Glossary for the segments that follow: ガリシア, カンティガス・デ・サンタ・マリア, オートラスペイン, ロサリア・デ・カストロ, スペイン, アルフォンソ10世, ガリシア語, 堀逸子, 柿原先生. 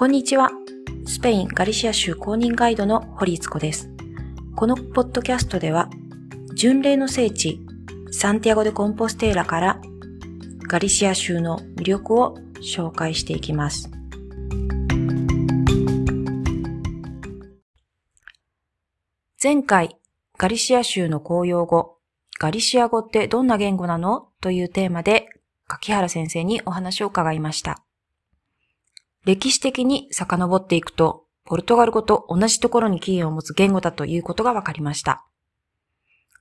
こんにちは。スペイン・ガリシア州公認ガイドの堀逸子です。このポッドキャストでは、巡礼の聖地、サンティアゴ・デ・コンポステーラからガリシア州の魅力を紹介していきます。前回、ガリシア州の公用語、ガリシア語ってどんな言語なの？というテーマで柿原先生にお話を伺いました。歴史的に遡っていくと、ポルトガル語と同じところに起源を持つ言語だということが分かりました。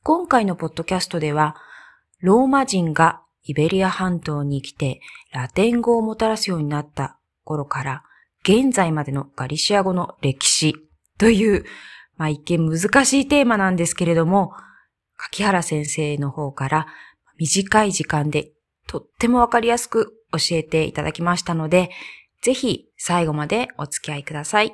今回のポッドキャストでは、ローマ人がイベリア半島に来てラテン語をもたらすようになった頃から、現在までのガリシア語の歴史という、一見難しいテーマなんですけれども、柿原先生の方から短い時間でとっても分かりやすく教えていただきましたので、ぜひ最後までお付き合いください。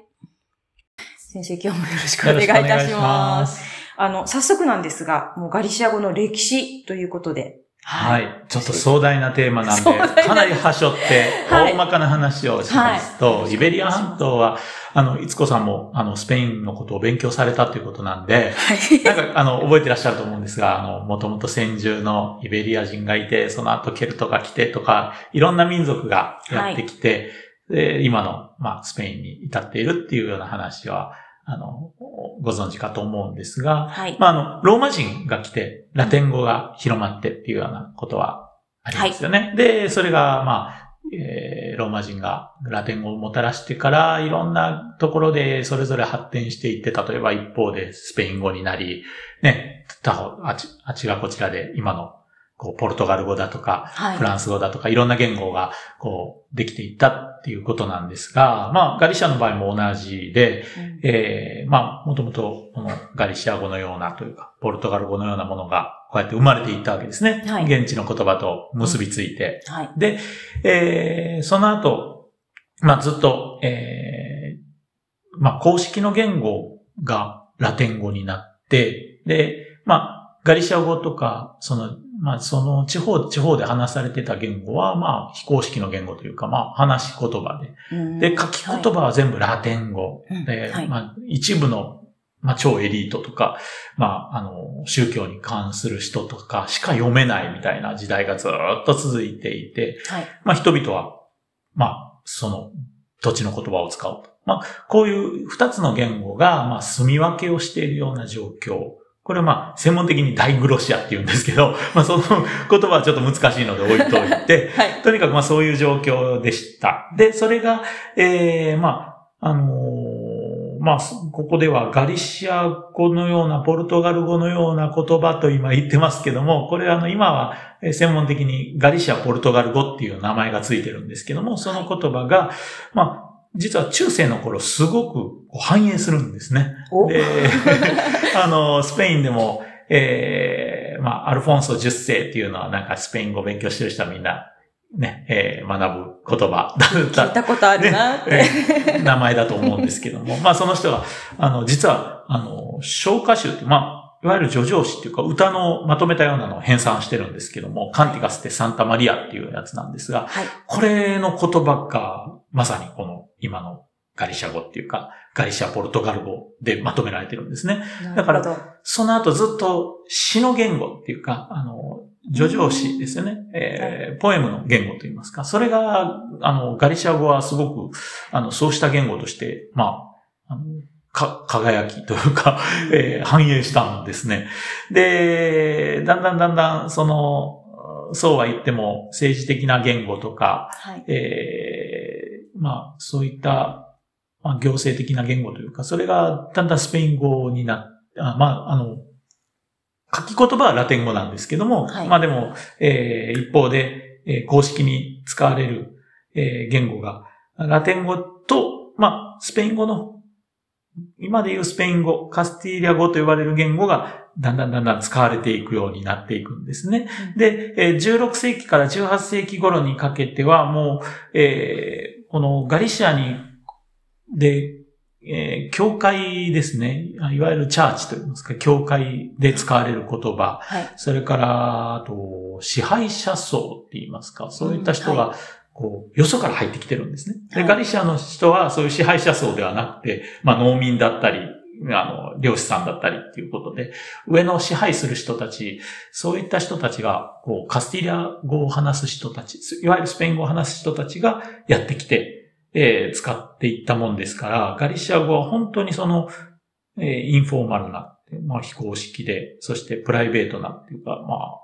先生、今日もよろしくお願いいたします。早速なんですが、もうガリシア語の歴史ということで。はい。ちょっと壮大なテーマなんで、かなり端折って、大まかな話をしますと、イベリア半島は、逸子さんも、スペインのことを勉強されたということなんで、覚えてらっしゃると思うんですが、もともと先住のイベリア人がいて、その後ケルトが来てとか、いろんな民族がやってきて、で今の、スペインに至っているっていうような話は、ご存知かと思うんですが、ローマ人が来て、ラテン語が広まってっていうようなことはありますよね。で、それが、ローマ人がラテン語をもたらしてから、いろんなところでそれぞれ発展していって、例えば一方でスペイン語になり、あちらこちらで今のポルトガル語だとか、フランス語だとか、いろんな言語が、できていったっていうことなんですが、ガリシアの場合も同じで、もともと、このガリシア語のようなというか、ポルトガル語のようなものが、こうやって生まれていったわけですね。現地の言葉と結びついて。で、その後、ずっと、公式の言語がラテン語になって、で、ガリシア語とか、その地方で話されてた言語は、非公式の言語というか、話し言葉で。で、書き言葉は全部ラテン語。で、一部の、超エリートとか、宗教に関する人とかしか読めないみたいな時代がずっと続いていて、人々は、その土地の言葉を使うと。こういう二つの言語が、住み分けをしているような状況。これは専門的にダイグロシアって言うんですけど、その言葉はちょっと難しいので置いといて、とにかくそういう状況でした。で、それが、ここではガリシア語のような、ポルトガル語のような言葉と今言ってますけども、これ今は専門的にガリシア、ポルトガル語っていう名前がついてるんですけども、その言葉が、実は中世の頃すごく繁栄するんですね。で、スペインでも、アルフォンソ10世っていうのはスペイン語を勉強してる人はみんな学ぶ言葉だった。聞いたことあるなって、名前だと思うんですけども。その人は、実は、小歌集って、いわゆる叙情詩っていうか歌のまとめたようなのを編纂してるんですけども、カンティガス・デ・サンタ・マリアっていうやつなんですが、これの言葉がまさにこの今のガリシア語っていうか、ガリシア・ポルトガル語でまとめられてるんですね。だから、その後ずっと詩の言語っていうか、叙情詩ですよね。ポエムの言語と言いますか。それが、ガリシア語はすごく、そうした言語として、輝きというか、繁栄したんですね。で、だんだん、そうは言っても政治的な言語とか、そういった、行政的な言語というか、それがだんだんスペイン語になって、書き言葉はラテン語なんですけども、でも、一方で、公式に使われる、言語が、ラテン語と、スペイン語の、今でいうスペイン語、カスティーリア語と呼ばれる言語が、だんだん使われていくようになっていくんですね。で、16世紀から18世紀頃にかけては、もう、このガリシアで、教会ですね。いわゆるチャーチといいますか、教会で使われる言葉。それから、支配者層って言いますか、そういった人が、こう、よそから入ってきてるんですね。で、ガリシアの人はそういう支配者層ではなくて、まあ農民だったり、漁師さんだったりっていうことで、上の支配する人たち、そういった人たちが、こう、カスティリア語を話す人たち、いわゆるスペイン語を話す人たちがやってきて、使っていったもんですから、ガリシア語は本当にその、インフォーマルな、まあ非公式で、そしてプライベートなっていうか、まあ、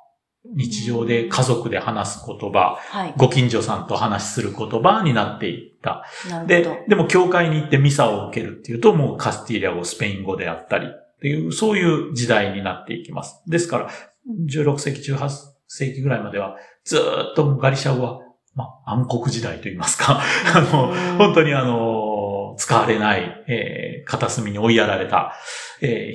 日常で家族で話す言葉、はい、ご近所さんと話する言葉になっていった。でも教会に行ってミサを受けるっていうと、もうカスティリア語、スペイン語であったりっていう、そういう時代になっていきます。ですから、16世紀、18世紀ぐらいまでは、ずっとガリシア語は、まあ、暗黒時代と言いますか、本当に使われない、片隅に追いやられた、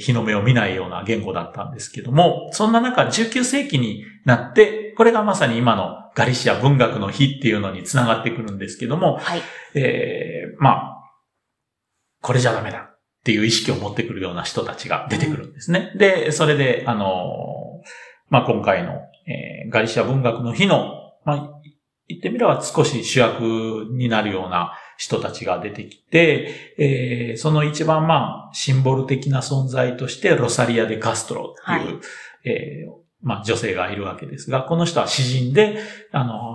日の目を見ないような言語だったんですけども、そんな中19世紀になって、これがまさに今のガリシア文学の日っていうのにつながってくるんですけども、はい、まあ、これじゃダメだっていう意識を持ってくるような人たちが出てくるんですね。うん、で、それで、まあ、今回の、ガリシア文学の日の、まあ、言ってみれば少し主役になるような人たちが出てきて、その一番まあシンボル的な存在としてロサリア・デ・カストロっていう、まあ女性がいるわけですが、この人は詩人で、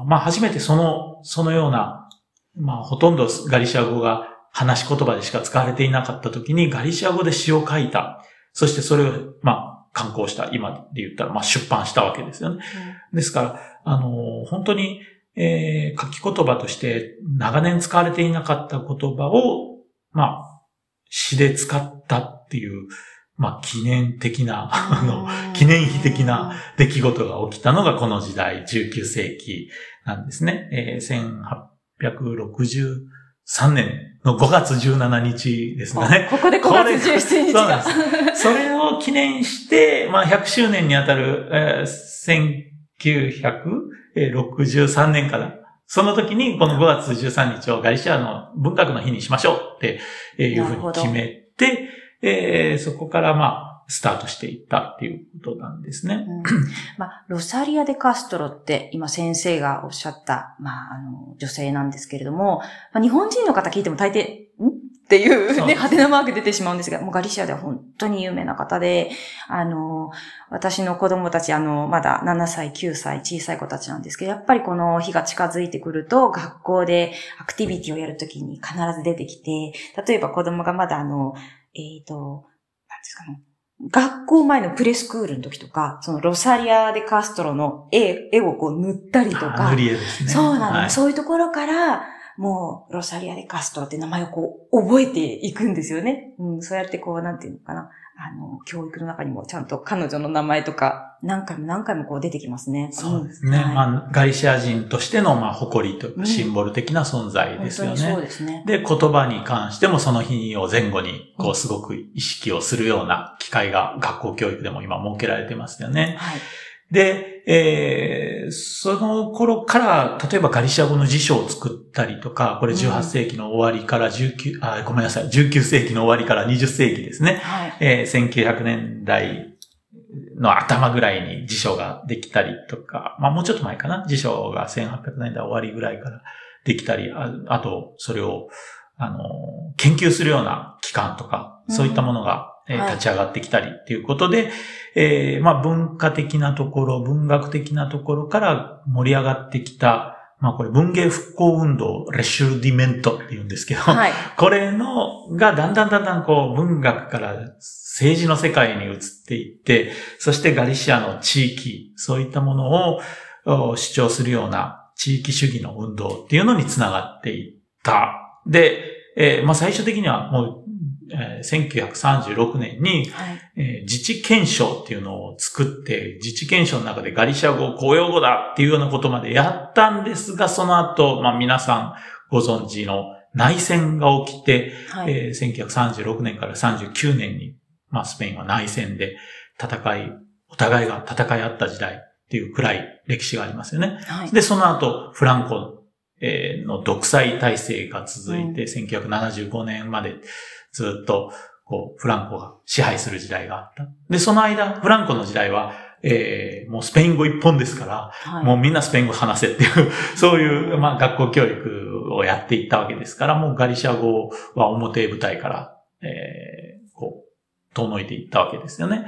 まあ初めてそのような、まあほとんどガリシア語が話し言葉でしか使われていなかった時にガリシア語で詩を書いた。そしてそれをまあ刊行した。今で言ったらまあ出版したわけですよね。うん、ですから、本当に書き言葉として長年使われていなかった言葉を、まあ、詩で使ったっていう、まあ、記念的な、記念碑的な出来事が起きたのがこの時代、19世紀なんですね。1863年の5月17日ですかね。ここで5月17日が。それを記念して、まあ、100周年にあたる、1963年から、その時にこの5月13日をガリシアの文学の日にしましょうっていうふうに決めて、そこからまあ、スタートしていったっていうことなんですね。うん、まあ、ロサリア・デ・カストロって今先生がおっしゃった、まあ、女性なんですけれども、まあ、日本人の方聞いても大抵、っていうね、派手なマーク出てしまうんですが、もうガリシアでは本当に有名な方で、私の子供たち、まだ7歳、9歳、小さい子たちなんですけど、やっぱりこの日が近づいてくると、学校でアクティビティをやるときに必ず出てきて、例えば子供がまだなんですかね、学校前のプレスクールの時とか、そのロサリア・デ・カストロの絵をこう塗ったりとか、ですね、そうなんです、はい、そういうところから、もう、ロサリア・デ・カストロって名前をこう、覚えていくんですよね。うん、そうやってこう、なんていうのかな。教育の中にもちゃんと彼女の名前とか、何回も何回もこう出てきますね。そうですね。はい、まあ、ガリシア人としての、まあ、誇りというか、シンボル的な存在ですよね。そうですね。で、言葉に関してもその日を前後に、こう、すごく意識をするような機会が、学校教育でも今設けられてますよね。はい。で、その頃から、例えばガリシア語の辞書を作ったりとか、これ18世紀の終わりから19世紀の終わりから20世紀ですね。はい、1900年代の頭ぐらいに辞書ができたりとか、まあもうちょっと前かな。辞書が1800年代終わりぐらいからできたり、あと、それを、研究するような機関とか、そういったものが、立ち上がってきたりっていうことで、はい、まあ文化的なところ、文学的なところから盛り上がってきた、まあこれ文芸復興運動、レシューディメントって言うんですけど、はい、これのがだんだんこう文学から政治の世界に移っていって、そしてガリシアの地域、そういったものを主張するような地域主義の運動っていうのにつながっていった。で、まあ最終的にはもう1936年に、はい、自治憲章っていうのを作って、自治憲章の中でガリシア語を公用語だっていうようなことまでやったんですが、その後、まあ皆さんご存知の内戦が起きて、はい、1936年から39年に、まあスペインは内戦でお互いが戦い合った時代っていうくらい歴史がありますよね。はい、で、その後、フランコの独裁体制が続いて、1975年まで、ずっと、こう、フランコが支配する時代があった。で、その間、フランコの時代は、もうスペイン語一本ですから、はい、もうみんなスペイン語話せっていう、そういう、まあ学校教育をやっていったわけですから、もうガリシア語は表舞台から、こう、遠のいていったわけですよね。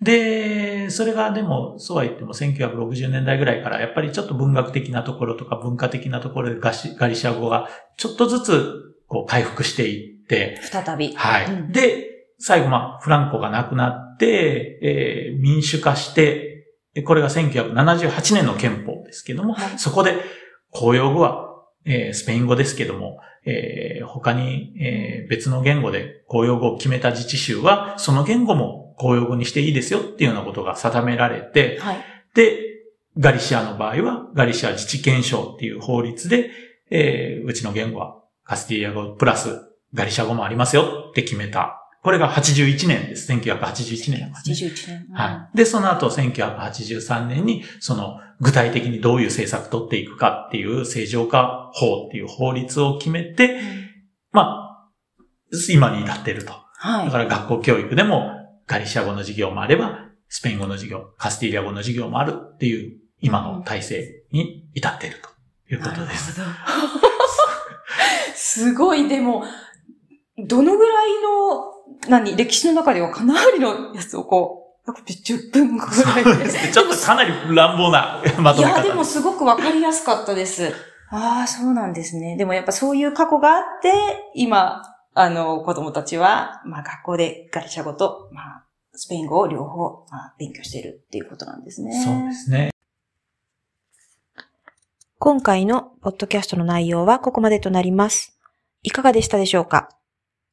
で、それがでも、そうは言っても1960年代ぐらいから、やっぱりちょっと文学的なところとか文化的なところでガリシア語がちょっとずつ、こう回復していって。再び。はい。うん、で、最後、まあ、フランコが亡くなって、民主化して、これが1978年の憲法ですけども、はい、そこで、公用語は、スペイン語ですけども、他に、別の言語で公用語を決めた自治州は、その言語も公用語にしていいですよっていうようなことが定められて、はい、で、ガリシアの場合は、ガリシア自治憲章っていう法律で、うちの言語はカスティリア語プラスガリシア語もありますよって決めた。これが81年です。1981年です、ね。81年、うん。はい。で、その後1983年に、その具体的にどういう政策取っていくかっていう正常化法っていう法律を決めて、うん、まあ、今に至っていると。はい。だから学校教育でもガリシア語の授業もあれば、スペイン語の授業、カスティリア語の授業もあるっていう今の体制に至っているということです。なるほど。すごい、でも、どのぐらいの、歴史の中ではかなりのやつをこう、10分ぐらいで。そうですね。ちょっとかなり乱暴なまとめ方です。いや、でもすごくわかりやすかったです。ああ、そうなんですね。でもやっぱそういう過去があって、今、子供たちは、まあ学校でガリシャ語と、まあ、スペイン語を両方、まあ、勉強しているっていうことなんですね。そうですね。今回のポッドキャストの内容はここまでとなります。いかがでしたでしょうか？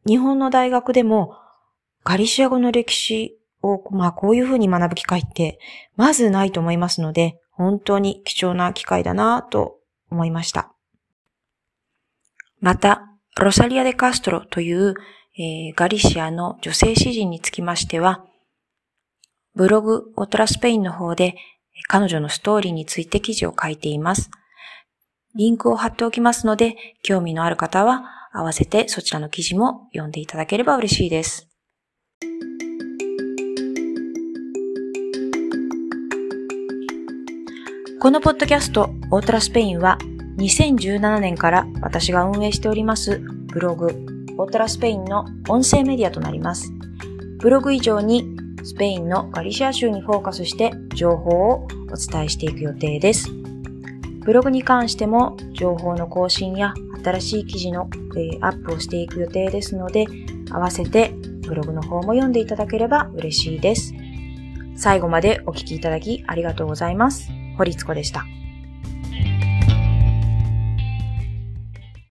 日本の大学でもガリシア語の歴史を、まあこういうふうに学ぶ機会ってまずないと思いますので、本当に貴重な機会だなと思いました。また、ロサリア・デ・カストロという、ガリシアの女性詩人につきましては、ブログオトラスペインの方で彼女のストーリーについて記事を書いています。リンクを貼っておきますので、興味のある方は合わせてそちらの記事も読んでいただければ嬉しいです。このポッドキャスト、オートラスペインは2017年から私が運営しておりますブログ、オートラスペインの音声メディアとなります。ブログ以上にスペインのガリシア州にフォーカスして情報をお伝えしていく予定です。ブログに関しても情報の更新や新しい記事のアップをしていく予定ですので、合わせてブログの方も読んでいただければ嬉しいです。最後までお聞きいただきありがとうございます。堀つこでした。